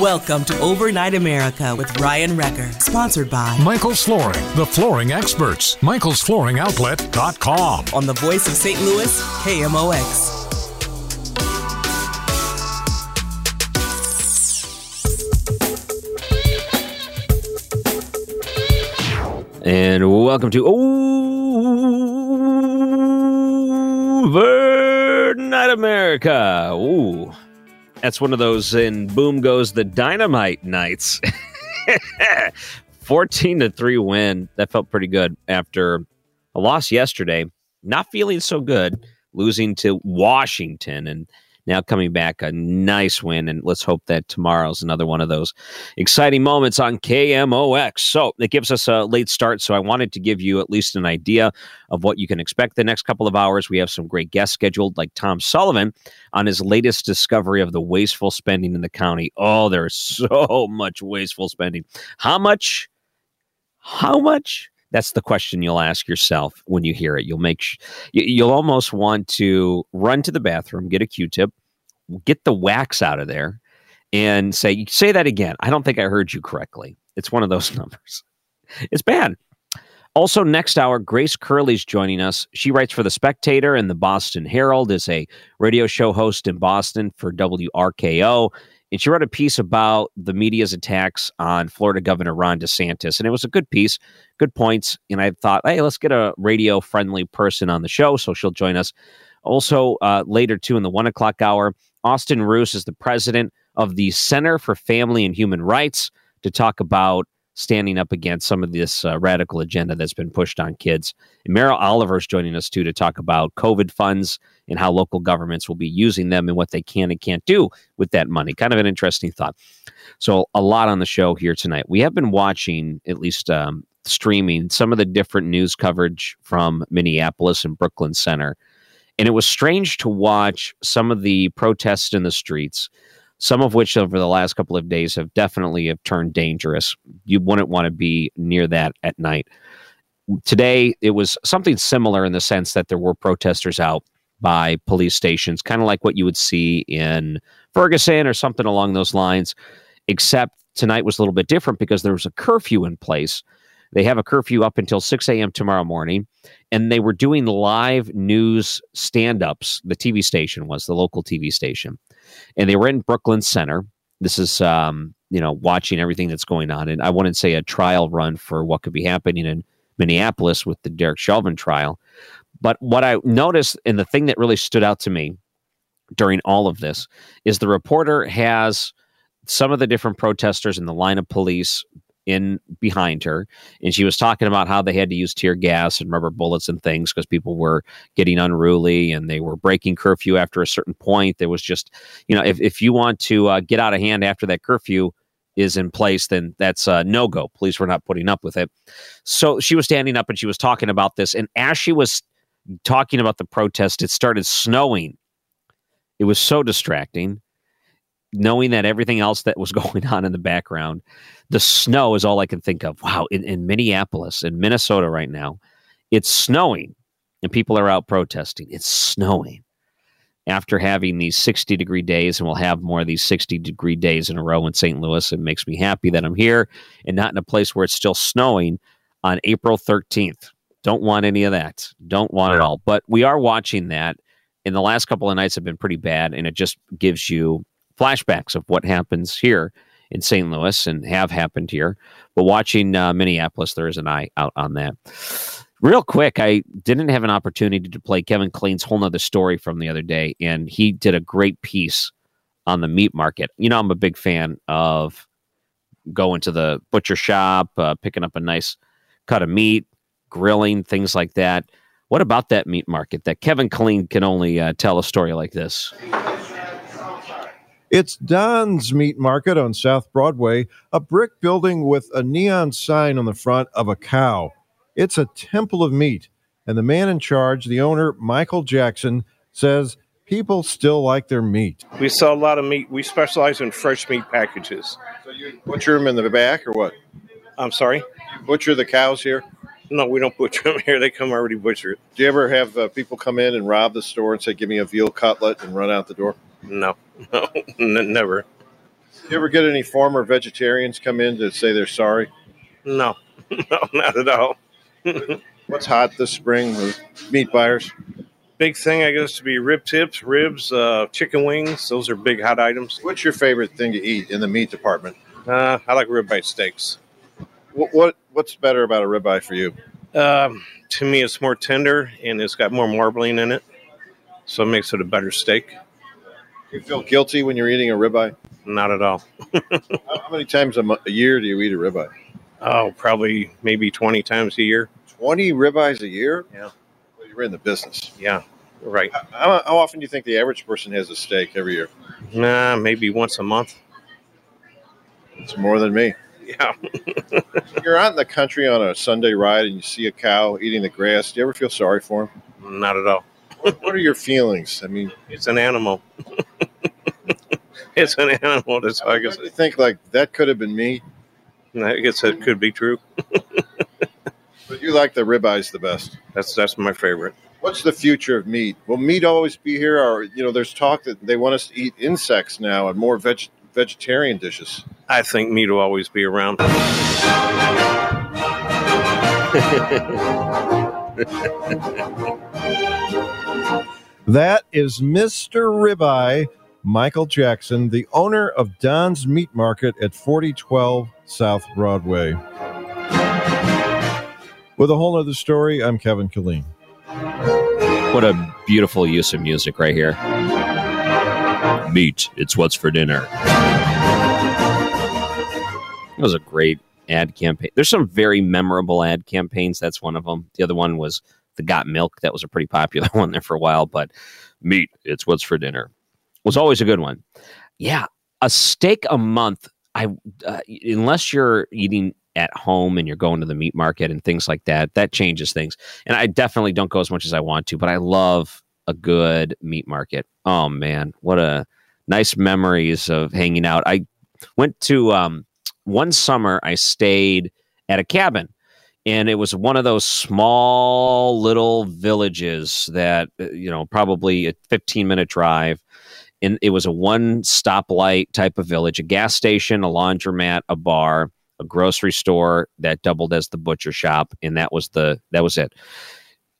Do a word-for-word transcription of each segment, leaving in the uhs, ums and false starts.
Welcome to Overnight America with Ryan Recker, sponsored by Michael's Flooring, the flooring experts, michaels flooring outlet dot com. On the voice of Saint Louis, K M O X. And welcome to Overnight America. Ooh. That's one of those in boom goes the dynamite nights. fourteen to three win. That felt pretty good after a loss yesterday. Not feeling so good, losing to Washington, and now coming back, a nice win. And let's hope that tomorrow's another one of those exciting moments on K M O X. So it gives us a late start, so I wanted to give you at least an idea of what you can expect the next couple of hours. We have some great guests scheduled, like Tom Sullivan on his latest discovery of the wasteful spending in the county. Oh, there's so much wasteful spending. How much? How much? That's the question you'll ask yourself when you hear it. You'll make sh- you'll almost want to run to the bathroom, get a Q-tip, get the wax out of there, and say, say that again. I don't think I heard you correctly. It's one of those numbers. It's bad. Also, next hour, Grace Curley's joining us. She writes for The Spectator and The Boston Herald, is a radio show host in Boston for W R K O. And she wrote a piece about the media's attacks on Florida Governor Ron DeSantis. And it was a good piece, good points. And I thought, hey, let's get a radio-friendly person on the show. So she'll join us. Also, uh, later, too, in the one o'clock hour, Austin Ruse is the president of the Center for Family and Human Rights, to talk about standing up against some of this uh, radical agenda that's been pushed on kids. And Meryl Oliver is joining us, too, to talk about COVID funds and how local governments will be using them and what they can and can't do with that money. Kind of an interesting thought. So a lot on the show here tonight. We have been watching, at least um, streaming, some of the different news coverage from Minneapolis and Brooklyn Center. And it was strange to watch some of the protests in the streets, some of which over the last couple of days have definitely have turned dangerous. You wouldn't want to be near that at night. Today, it was something similar in the sense that there were protesters out by police stations, kind of like what you would see in Ferguson or something along those lines, except tonight was a little bit different because there was a curfew in place. They have a curfew up until six a.m. tomorrow morning, and they were doing live news stand-ups. The T V station was, the local T V station. And they were in Brooklyn Center. This is, um, you know, watching everything that's going on. And I wouldn't say a trial run for what could be happening in Minneapolis with the Derek Chauvin trial. But what I noticed, and the thing that really stood out to me during all of this, is the reporter has some of the different protesters in the line of police in behind her. And she was talking about how they had to use tear gas and rubber bullets and things because people were getting unruly and they were breaking curfew after a certain point. There was just, you know, if, if you want to uh, get out of hand after that curfew is in place, then that's a no-go. Police were not putting up with it. So she was standing up and she was talking about this. And as she was talking about the protest, it started snowing. It was so distracting, knowing that everything else that was going on in the background. The snow is all I can think of. Wow, in, in Minneapolis, in Minnesota right now, it's snowing and people are out protesting. It's snowing after having these sixty-degree days, and we'll have more of these sixty-degree days in a row in Saint Louis. It makes me happy that I'm here and not in a place where it's still snowing on April thirteenth. Don't want any of that. Don't want it all. But we are watching that. And the last couple of nights have been pretty bad, and it just gives you flashbacks of what happens here in Saint Louis and have happened here. But watching uh, Minneapolis, there is an eye out on that. Real quick, I didn't have an opportunity to play Kevin Klein's Whole Nother Story from the other day, and he did a great piece on the meat market. You know, I'm a big fan of going to the butcher shop, uh, picking up a nice cut of meat, grilling, things like that. What about that meat market that Kevin Killeen can only uh, tell a story like this? It's Don's Meat Market on South Broadway, a brick building with a neon sign on the front of a cow. It's a temple of meat, and the man in charge, the owner, Michael Jackson, says people still like their meat. We sell a lot of meat. We specialize in fresh meat packages. So you butcher them in the back or what? I'm sorry? You butcher the cows here? No, we don't butcher them here. They come already butchered. Do you ever have uh, people come in and rob the store and say, give me a veal cutlet and run out the door? No, no, n- never. Do you ever get any former vegetarians come in to say they're sorry? No, no, not at all. What's hot this spring with meat buyers? Big thing, I guess, to be rib tips, ribs, uh, chicken wings. Those are big hot items. What's your favorite thing to eat in the meat department? Uh, I like ribeye steaks. What, what what's better about a ribeye for you? Um, to me, it's more tender and it's got more marbling in it, so it makes it a better steak. Do you feel guilty when you're eating a ribeye? Not at all. How many times a, mo- a year do you eat a ribeye? Oh, probably maybe twenty times a year. twenty ribeyes a year? Yeah. Well, you're in the business. Yeah, right. How, how often do you think the average person has a steak every year? Nah, maybe once a month. It's more than me. Yeah. You're out in the country on a Sunday ride and you see a cow eating the grass. Do you ever feel sorry for him? Not at all. What, what are your feelings? I mean, it's an animal. It's an animal. That's how I guess. I think like that could have been me. I guess that could be true. But you like the ribeyes the best. That's that's my favorite. What's the future of meat? Will meat always be here? Or you know, there's talk that they want us to eat insects now and more veg. vegetarian dishes. I think meat will always be around. That is Mister Ribeye, Michael Jackson, the owner of Don's Meat Market at forty twelve South Broadway. With a whole other story, I'm Kevin Killeen. What a beautiful use of music right here. Meat, it's what's for dinner. It was a great ad campaign. There's some very memorable ad campaigns. That's one of them. The other one was the Got Milk. That was a pretty popular one there for a while. But meat, it's what's for dinner, was always a good one. Yeah, a steak a month. I uh, unless you're eating at home and you're going to the meat market and things like that, that changes things. And I definitely don't go as much as I want to, but I love a good meat market. Oh man, what a nice memories of hanging out. I went to um, one summer, I stayed at a cabin, and it was one of those small little villages that, you know, probably a fifteen minute drive. And it was a one stoplight type of village, a gas station, a laundromat, a bar, a grocery store that doubled as the butcher shop. And that was the, that was it.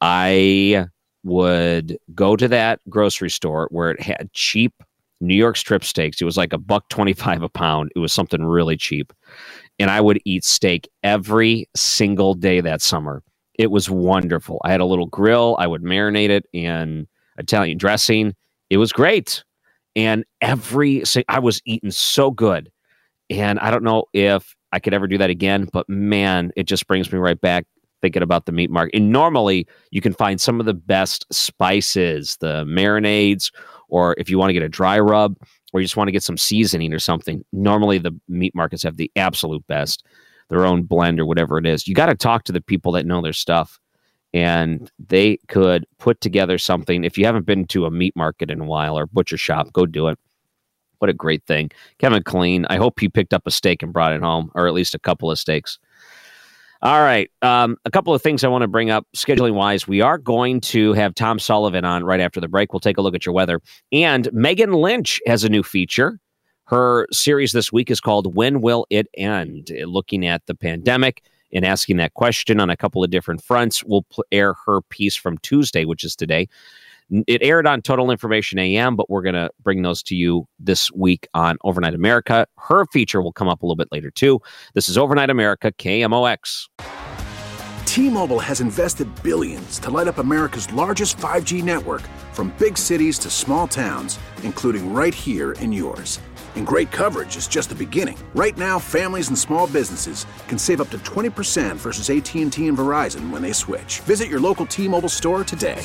I would go to that grocery store where it had cheap New York strip steaks. It was like a buck twenty-five a pound. It was something really cheap. And I would eat steak every single day that summer. It was wonderful. I had a little grill. I would marinate it in Italian dressing. It was great. And every, I was eating so good. And I don't know if I could ever do that again, but man, it just brings me right back thinking about the meat market. And normally you can find some of the best spices, the marinades, or if you want to get a dry rub, or you just want to get some seasoning or something. Normally the meat markets have the absolute best, their own blend or whatever it is. You got to talk to the people that know their stuff, and they could put together something. If you haven't been to a meat market in a while or butcher shop, go do it. What a great thing. Kevin Killeen, I hope he picked up a steak and brought it home, or at least a couple of steaks. All right. Um, a couple of things I want to bring up scheduling wise. We are going to have Tom Sullivan on right after the break. We'll take a look at your weather. And Megan Lynch has a new feature. Her series this week is called When Will It End? Looking at the pandemic and asking that question on a couple of different fronts. We'll pl- air her piece from Tuesday, which is today. It aired on Total Information A M, but we're going to bring those to you this week on Overnight America. Her feature will come up a little bit later, too. This is Overnight America, K M O X. T-Mobile has invested billions to light up America's largest five G network, from big cities to small towns, including right here in yours. And great coverage is just the beginning. Right now, families and small businesses can save up to twenty percent versus A T and T and Verizon when they switch. Visit your local T-Mobile store today.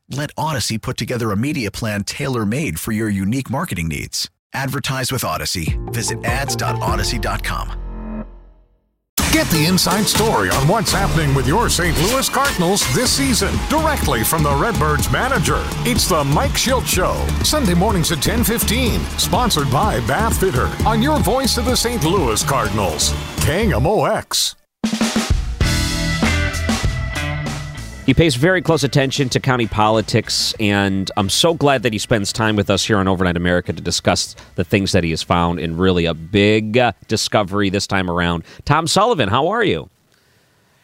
Let Odyssey put together a media plan tailor-made for your unique marketing needs. Advertise with Odyssey. Visit ads dot odyssey dot com. Get the inside story on what's happening with your Saint Louis Cardinals this season directly from the Redbirds' manager. It's the Mike Schilt Show, Sunday mornings at ten fifteen, sponsored by Bath Fitter, on your voice of the Saint Louis Cardinals, K M O X. He pays very close attention to county politics, and I'm so glad that he spends time with us here on Overnight America to discuss the things that he has found, and really a big uh, discovery this time around. Tom Sullivan, how are you?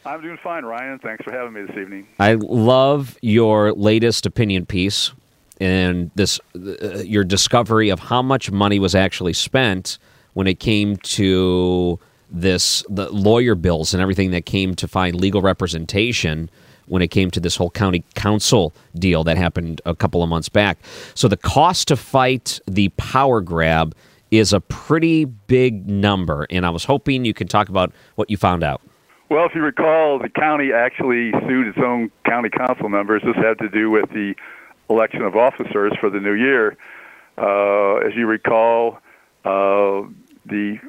I'm doing fine, Ryan. Thanks for having me this evening. I love your latest opinion piece and this uh, your discovery of how much money was actually spent when it came to this the lawyer bills and everything that came to find legal representation when it came to this whole county council deal that happened a couple of months back. So the cost to fight the power grab is a pretty big number, and I was hoping you could talk about what you found out. Well, if you recall, the county actually sued its own county council members. This had to do with the election of officers for the new year. Uh, as you recall, uh, the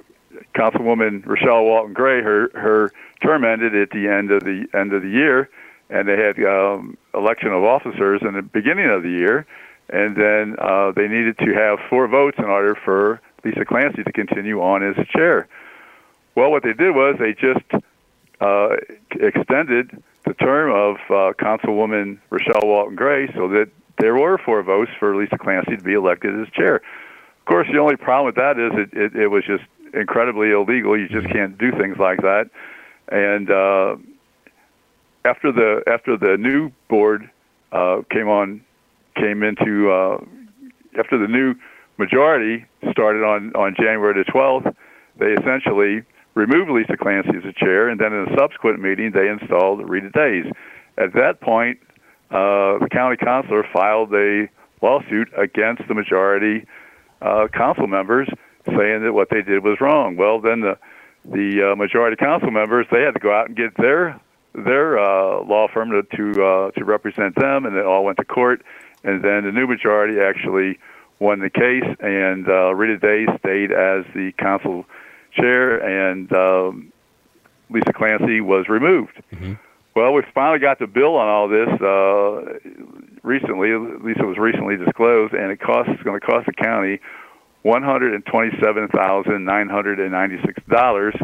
Councilwoman Rochelle Walton Gray, her, her term ended at the end of the end of the year, and they had um, election of officers in the beginning of the year, and then uh, they needed to have four votes in order for Lisa Clancy to continue on as chair. Well, what they did was they just uh, extended the term of uh, Councilwoman Rochelle Walton Gray so that there were four votes for Lisa Clancy to be elected as chair. Of course, the only problem with that is it, it, it was just incredibly illegal. You just can't do things like that. And uh, After the after the new board uh, came on, came into uh, after the new majority started on, on January the twelfth, they essentially removed Lisa Clancy as a chair, and then in a subsequent meeting they installed Rita Days. At that point, uh, the county councilor filed a lawsuit against the majority uh, council members, saying that what they did was wrong. Well, then the the uh, majority council members, they had to go out and get their their uh, law firm to to, uh, to represent them, and they all went to court. And then the new majority actually won the case, and uh, Rita Days stayed as the council chair, and um, Lisa Clancy was removed. Mm-hmm. Well, we finally got the bill on all this uh, recently. Lisa was recently disclosed, and it costs, it's going to cost the county one hundred twenty-seven thousand nine hundred ninety-six dollars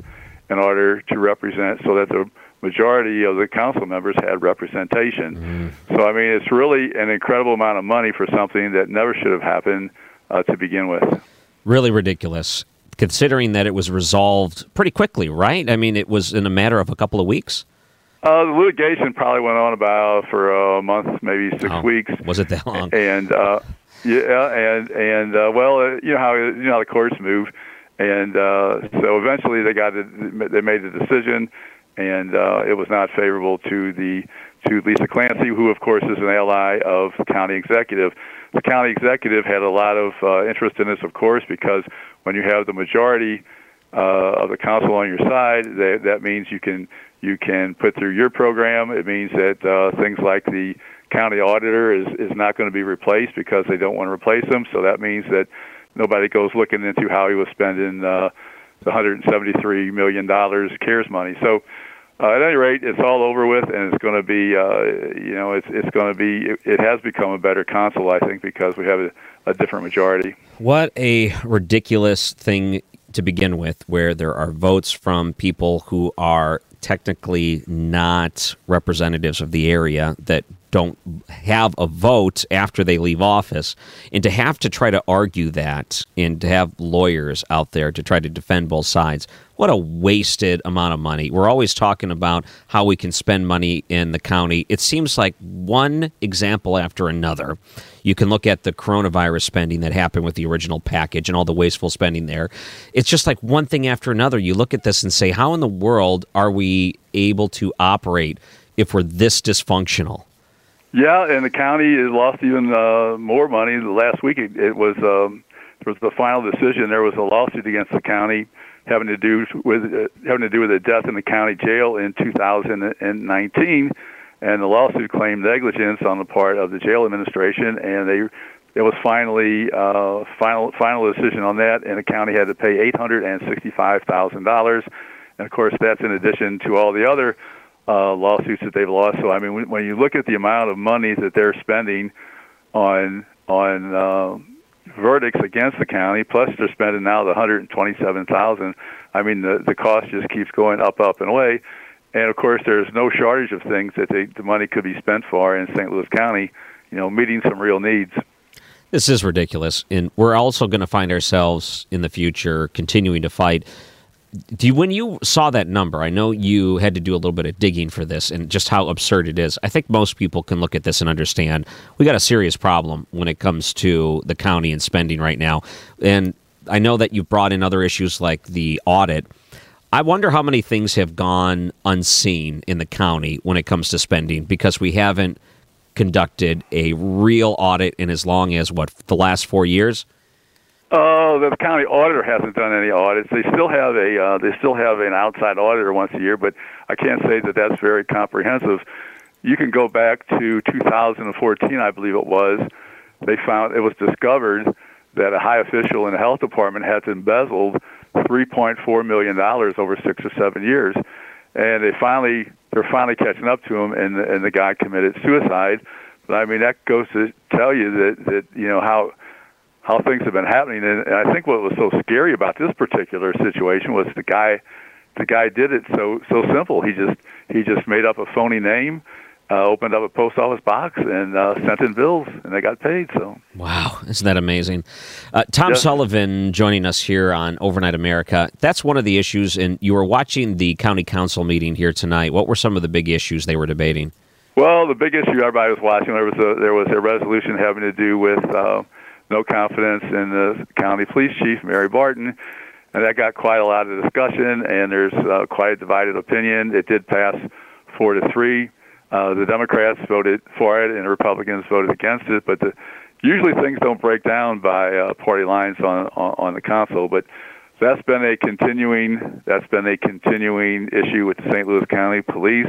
in order to represent, so that the majority of the council members had representation. Mm. So, I mean, it's really an incredible amount of money for something that never should have happened uh, to begin with. Really ridiculous, considering that it was resolved pretty quickly, right? I mean, it was in a matter of a couple of weeks. Uh, the litigation probably went on about for a month, maybe six oh, weeks. Was it that long? And, uh, yeah, and, and uh, well, you know, how, you know how the courts move. And uh, so eventually they got it, they made the decision, and uh, it was not favorable to the to Lisa Clancy, who, of course, is an ally of the county executive. The county executive had a lot of uh, interest in this, of course, because when you have the majority uh, of the council on your side, that, that means you can you can put through your program. It means that uh, things like the county auditor is, is not going to be replaced because they don't want to replace him. So that means that nobody goes looking into how he was spending uh, the one hundred seventy-three million dollars CARES money. So uh, at any rate, it's all over with, and it's going to be, uh, you know, it's it's going to be, it, it has become a better council, I think, because we have a, a different majority. What a ridiculous thing to begin with, where there are votes from people who are technically not representatives of the area that don't have a vote after they leave office, and to have to try to argue that and to have lawyers out there to try to defend both sides. What a wasted amount of money. We're always talking about how we can spend money in the county. It seems like one example after another. You can look at the coronavirus spending that happened with the original package and all the wasteful spending there. It's just like one thing after another. You look at this and say, how in the world are we able to operate if we're this dysfunctional? Yeah, and the county lost even uh, more money. Last week, it, it was um, it was the final decision. There was a lawsuit against the county having to do with uh, having to do with a death in the county jail in two thousand nineteen, and the lawsuit claimed negligence on the part of the jail administration. And they it was finally uh, final final decision on that, and the county had to pay eight hundred sixty-five thousand dollars, and of course that's in addition to all the other Uh, lawsuits that they've lost. So I mean, when you look at the amount of money that they're spending on on uh, verdicts against the county, plus they're spending now the one hundred twenty-seven thousand dollars, I mean, the the cost just keeps going up, up, and away. And of course, there's no shortage of things that they, the money could be spent for in Saint Louis County, you know, meeting some real needs. This is ridiculous, and we're also going to find ourselves in the future continuing to fight. Do you, when you saw that number, I know you had to do a little bit of digging for this and just how absurd it is. I think most people can look at this and understand we got a serious problem when it comes to the county and spending right now. And I know that you brought in other issues like the audit. I wonder how many things have gone unseen in the county when it comes to spending, because we haven't conducted a real audit in as long as, what, the last four years? Oh, the county auditor hasn't done any audits. They still have a uh, they still have an outside auditor once a year, but I can't say that that's very comprehensive. You can go back to two thousand fourteen, I believe it was. They found it was discovered that a high official in the health department had embezzled three point four million dollars over six or seven years, and they finally they're finally catching up to him, and the, and the guy committed suicide. But I mean, that goes to tell you that that you know how. how things have been happening. And I think what was so scary about this particular situation was the guy the guy did it so so simple. He just he just made up a phony name, uh, opened up a post office box, and uh, sent in bills, and they got paid. So wow, isn't that amazing? Uh, Tom yes. Sullivan joining us here on Overnight America. That's one of the issues, and you were watching the county council meeting here tonight. What were some of the big issues they were debating? Well, the big issue everybody was watching, there was a, there was a resolution having to do with... Uh, no confidence in the county police chief, Mary Barton, and that got quite a lot of discussion, and there's uh, quite a divided opinion. It did pass four to three. Uh, the Democrats voted for it, and the Republicans voted against it, but the, usually things don't break down by uh, party lines on, on, on the council, but that's been a continuing, that's been a continuing issue with the Saint Louis County Police.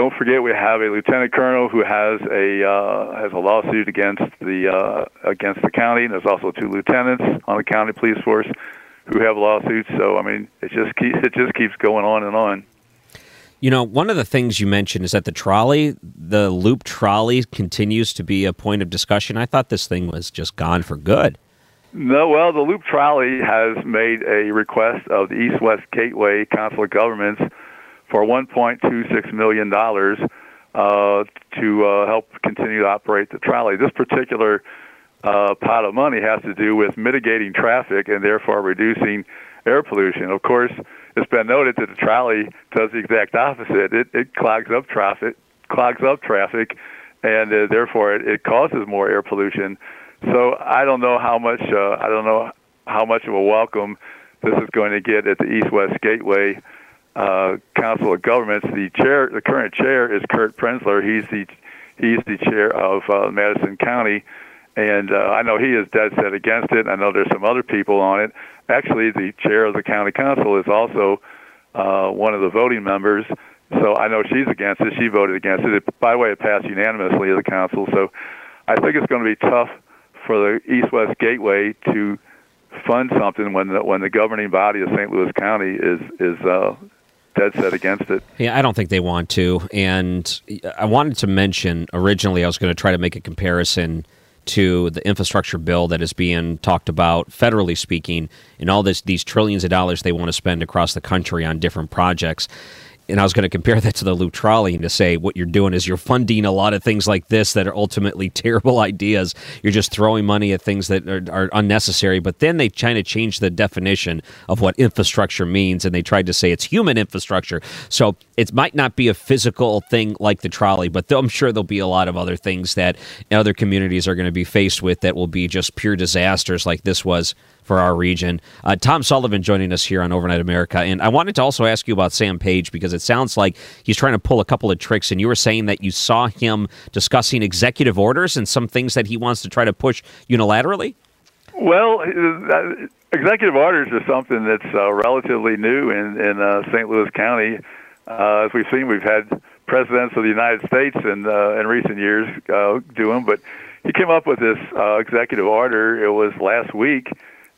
Don't forget, we have a lieutenant colonel who has a uh, has a lawsuit against the uh, against the county, and there's also two lieutenants on the county police force who have lawsuits. So, I mean, it just keeps it just keeps going on and on. You know, one of the things you mentioned is that the trolley, the loop trolley, continues to be a point of discussion. I thought this thing was just gone for good. No, well, the loop trolley has made a request of the East-West Gateway Council of Governments for one point two six million dollars uh, to uh, help continue to operate the trolley. This particular uh, pot of money has to do with mitigating traffic and therefore reducing air pollution. Of course, it's been noted that the trolley does the exact opposite. It, it clogs up traffic, clogs up traffic, and uh, therefore it, it causes more air pollution. So I don't know how much uh, I don't know how much of a welcome this is going to get at the East-West Gateway uh, Council of Governments. The chair, the current chair, is Kurt Prenzler. He's the he's the chair of uh, Madison County, and uh, I know he is dead set against it. I know there's some other people on it. Actually, the chair of the county council is also uh, one of the voting members. So I know she's against it. She voted against it. it. By the way, it passed unanimously at the council. So I think it's going to be tough for the East-West Gateway to fund something when the, when the governing body of Saint Louis County is is uh, dead set against it. Yeah, I don't think they want to. And I wanted to mention, originally I was going to try to make a comparison to the infrastructure bill that is being talked about, federally speaking, and all this these trillions of dollars they want to spend across the country on different projects. And I was going to compare that to the loop trolley and to say what you're doing is you're funding a lot of things like this that are ultimately terrible ideas. You're just throwing money at things that are, are unnecessary. But then they kind of changed the definition of what infrastructure means, and they tried to say it's human infrastructure. So it might not be a physical thing like the trolley, but I'm sure there'll be a lot of other things that other communities are going to be faced with that will be just pure disasters like this was for our region. Uh, Tom Sullivan joining us here on Overnight America. And I wanted to also ask you about Sam Page, because it sounds like he's trying to pull a couple of tricks. And you were saying that you saw him discussing executive orders and some things that he wants to try to push unilaterally? Well, uh, executive orders are something that's uh, relatively new in, in uh, Saint Louis County. Uh, as we've seen, we've had presidents of the United States in, uh, in recent years uh, do them. But he came up with this uh, executive order. It was last week.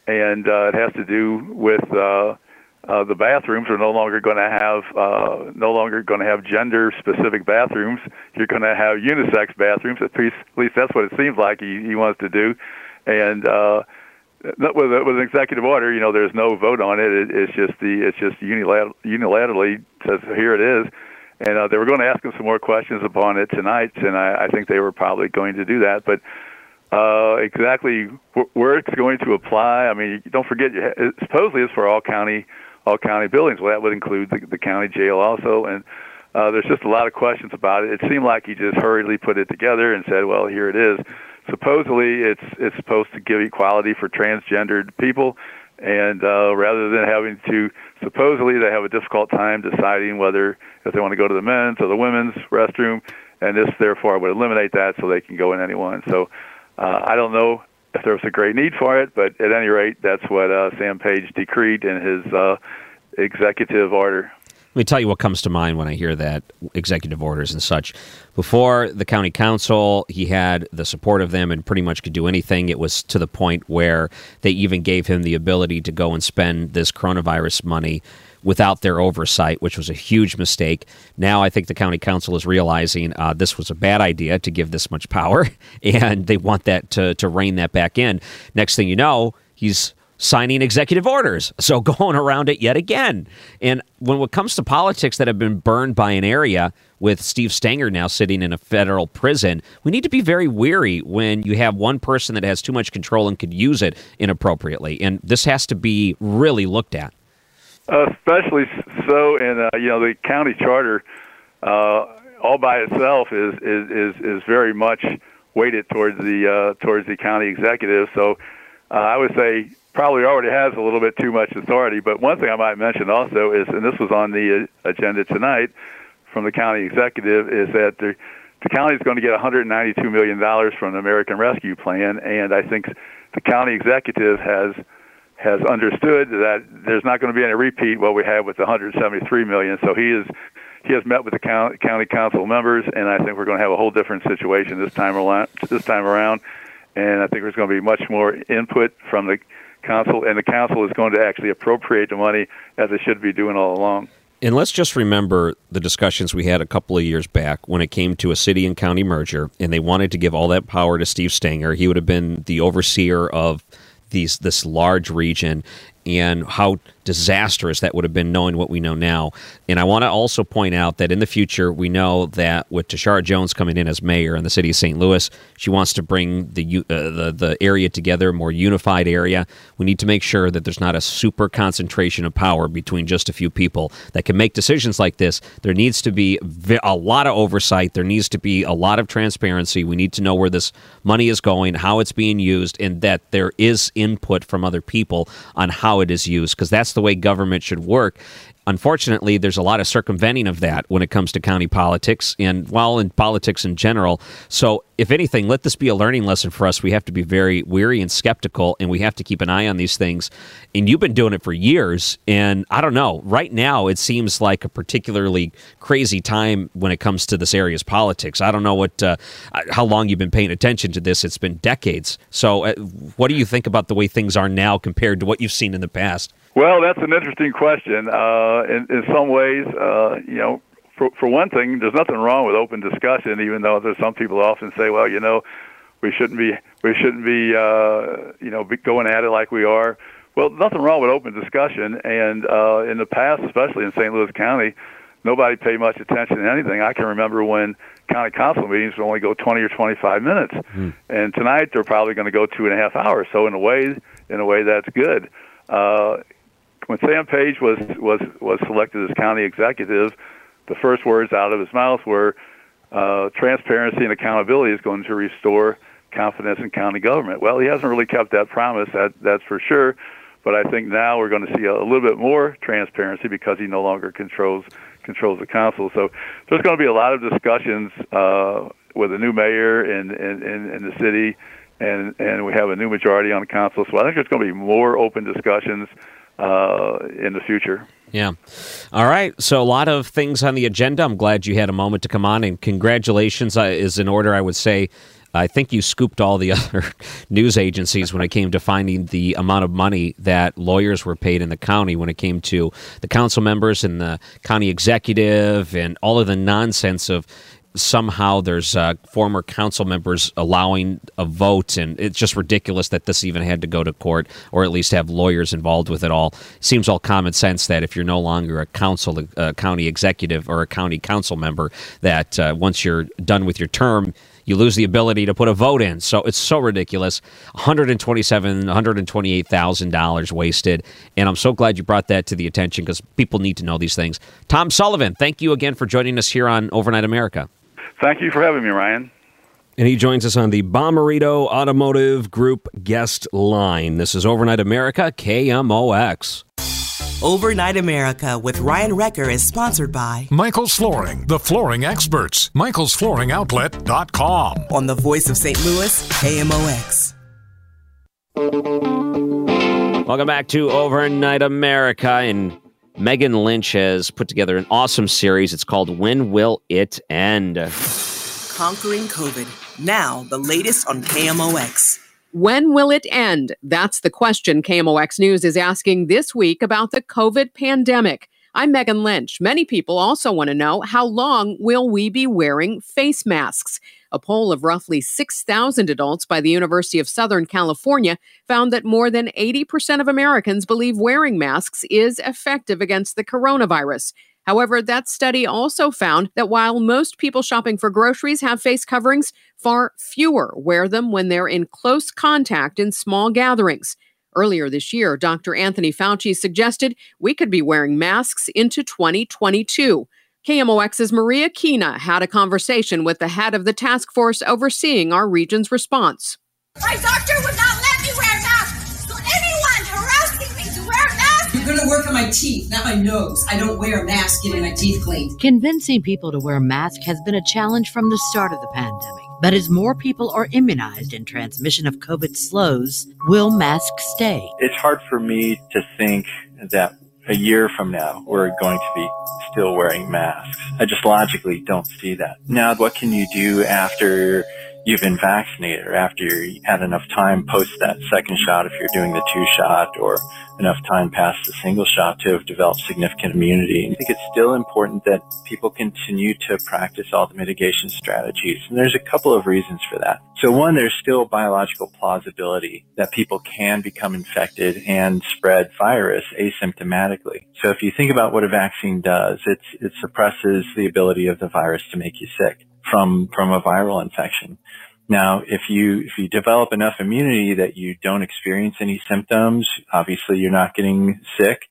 And uh, it has to do with uh, uh, the bathrooms are no longer going to have uh, no longer going to have gender-specific bathrooms. You're going to have unisex bathrooms. At least, at least that's what it seems like he, he wants to do. And uh, with, with an executive order, you know, there's no vote on it. it it's just the it's just unilater- unilaterally says here it is. And uh, they were going to ask him some more questions upon it tonight, and I, I think they were probably going to do that, but. Uh, exactly where it's going to apply. I mean, don't forget, supposedly it's for all county, all county buildings. Well, that would include the, the county jail also. And uh, there's just a lot of questions about it. It seemed like he just hurriedly put it together and said, "Well, here it is." Supposedly, it's it's supposed to give equality for transgendered people, and uh, rather than having to, supposedly they have a difficult time deciding whether if they want to go to the men's or the women's restroom, and this therefore would eliminate that, so they can go in any one. So. Uh, I don't know if there was a great need for it, but at any rate, that's what uh, Sam Page decreed in his uh, executive order. Let me tell you what comes to mind when I hear that, executive orders and such. Before the county council, he had the support of them and pretty much could do anything. It was to the point where they even gave him the ability to go and spend this coronavirus money without their oversight, which was a huge mistake. Now I think the county council is realizing uh, this was a bad idea to give this much power, and they want that to, to rein that back in. Next thing you know, he's signing executive orders, so going around it yet again. And when it comes to politics that have been burned by an area, with Steve Stanger now sitting in a federal prison, we need to be very wary when you have one person that has too much control and could use it inappropriately. And this has to be really looked at. Uh, especially so in, uh, you know, the county charter uh, all by itself is, is, is, is very much weighted towards the uh, towards the county executive. So uh, I would say probably already has a little bit too much authority. But one thing I might mention also is, and this was on the agenda tonight from the county executive, is that the, the county is going to get one hundred ninety-two million dollars from the American Rescue Plan. And I think the county executive has has understood that there's not going to be any repeat what we had with the one hundred seventy-three million. So he is he has met with the county council members, and I think we're going to have a whole different situation this time around. This time around, and I think there's going to be much more input from the council, and the council is going to actually appropriate the money as it should be doing all along. And let's just remember the discussions we had a couple of years back when it came to a city and county merger, and they wanted to give all that power to Steve Stanger. He would have been the overseer of These, this large region, and how disastrous that would have been knowing what we know now. And I want to also point out that in the future, we know that with Tashara Jones coming in as mayor in the city of Saint Louis, she wants to bring the, uh, the, the area together, a more unified area. We need to make sure that there's not a super concentration of power between just a few people that can make decisions like this. There needs to be a lot of oversight. There needs to be a lot of transparency. We need to know where this money is going, how it's being used, and that there is input from other people on how it is used, because that's the way government should work. unfortunately, there's a lot of circumventing of that when it comes to county politics and, well, in politics in general. So, if anything, let this be a learning lesson for us. We have to be very wary and skeptical, and we have to keep an eye on these things. And you've been doing it for years, and I don't know, right now it seems like a particularly crazy time when it comes to this area's politics. I don't know what uh, how long you've been paying attention to this. It's been decades. So uh, what do you think about the way things are now compared to what you've seen in the past? Well, that's an interesting question. Uh, in, in some ways, uh, you know, For, for one thing, there's nothing wrong with open discussion, even though there's some people often say, well, you know, we shouldn't be, we shouldn't be, uh, you know, be going at it like we are. Well, nothing wrong with open discussion. And uh, in the past, especially in Saint Louis County, nobody paid much attention to anything. I can remember when county council meetings would only go twenty or twenty-five minutes. Mm. And tonight they're probably going to go two and a half hours. So in a way, in a way, that's good. Uh, when Sam Page was, was, was selected as county executive, the first words out of his mouth were, uh, transparency and accountability is going to restore confidence in county government. Well, he hasn't really kept that promise, that, that's for sure. But I think now we're going to see a, a little bit more transparency because he no longer controls controls the council. So there's going to be a lot of discussions uh, with a new mayor in, in, in, in the city, and, and we have a new majority on the council. So I think there's going to be more open discussions uh, in the future. Yeah. All right. So a lot of things on the agenda. I'm glad you had a moment to come on, and congratulations is in order, I would say. I think you scooped all the other news agencies when it came to finding the amount of money that lawyers were paid in the county when it came to the council members and the county executive and all of the nonsense of somehow there's uh, former council members allowing a vote, and it's just ridiculous that this even had to go to court or at least have lawyers involved with it all. Seems all common sense that if you're no longer a council, a county executive or a county council member, that uh, once you're done with your term, you lose the ability to put a vote in. So it's so ridiculous. one hundred twenty-seven thousand, one hundred twenty-eight thousand dollars wasted. And I'm so glad you brought that to the attention because people need to know these things. Tom Sullivan, thank you again for joining us here on Overnight America. Thank you for having me, Ryan. And he joins us on the Bomarito Automotive Group guest line. This is Overnight America, K M O X. Overnight America with Ryan Recker is sponsored by Michael's Flooring, the flooring experts, michaels flooring outlet dot com. On the voice of Saint Louis, K M O X. Welcome back to Overnight America. And Megan Lynch has put together an awesome series. It's called When Will It End? Conquering COVID. Now, the latest on K M O X. When will it end? That's the question K M O X News is asking this week about the COVID pandemic. I'm Megan Lynch. Many people also want to know, how long will we be wearing face masks? A poll of roughly six thousand adults by the University of Southern California found that more than eighty percent of Americans believe wearing masks is effective against the coronavirus. However, that study also found that while most people shopping for groceries have face coverings, far fewer wear them when they're in close contact in small gatherings. Earlier this year, Doctor Anthony Fauci suggested we could be wearing masks into twenty twenty-two. K M O X's Maria Kina had a conversation with the head of the task force overseeing our region's response. My doctor would not let me wear masks. So anyone harassing me to wear masks. You're going to work on my teeth, not my nose. I don't wear a mask getting my teeth cleaned. Convincing people to wear masks has been a challenge from the start of the pandemic. But as more people are immunized and transmission of COVID slows, will masks stay? It's hard for me to think that a year from now we're going to be still wearing masks. I just logically don't see that. Now, what can you do after you've been vaccinated or after you had enough time post that second shot if you're doing the two shot or enough time past the single shot to have developed significant immunity? I think it's still important that people continue to practice all the mitigation strategies. And there's a couple of reasons for that. So one, there's still biological plausibility that people can become infected and spread virus asymptomatically. So if you think about what a vaccine does, it's, it suppresses the ability of the virus to make you sick from, from a viral infection. Now, if you, if you develop enough immunity that you don't experience any symptoms, obviously you're not getting sick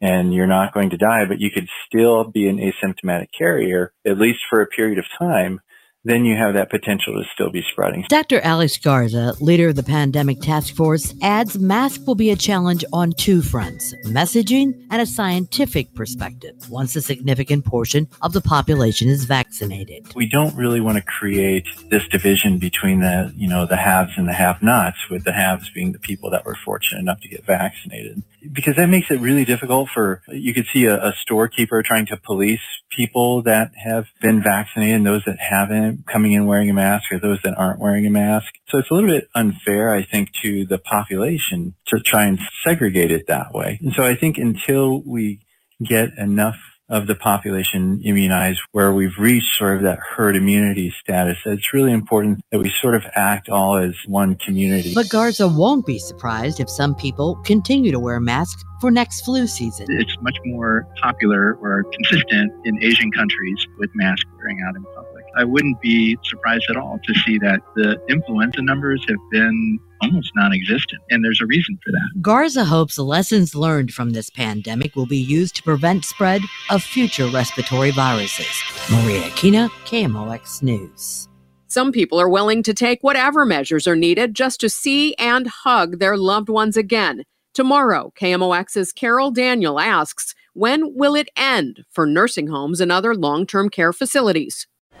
and you're not going to die, but you could still be an asymptomatic carrier, at least for a period of time, then you have that potential to still be spreading. Doctor Alex Garza, leader of the pandemic task force, adds masks will be a challenge on two fronts, messaging and a scientific perspective, once a significant portion of the population is vaccinated. We don't really want to create this division between the, you know, the haves and the have-nots, with the haves being the people that were fortunate enough to get vaccinated, because that makes it really difficult for, you could see a, a storekeeper trying to police people that have been vaccinated and those that haven't, coming in wearing a mask, or those that aren't wearing a mask. So it's a little bit unfair, I think, to the population to try and segregate it that way. And so I think until we get enough of the population immunized, where we've reached sort of that herd immunity status, it's really important that we sort of act all as one community. But Garza won't be surprised if some people continue to wear masks for next flu season. It's much more popular or consistent in Asian countries with mask wearing out in public. I wouldn't be surprised at all to see that the influenza numbers have been almost non-existent, and there's a reason for that. Garza hopes lessons learned from this pandemic will be used to prevent spread of future respiratory viruses. Maria Kina, K M O X News. Some people are willing to take whatever measures are needed just to see and hug their loved ones again. Tomorrow, K M O X's Carol Daniel asks, when will it end for nursing homes and other long-term care facilities?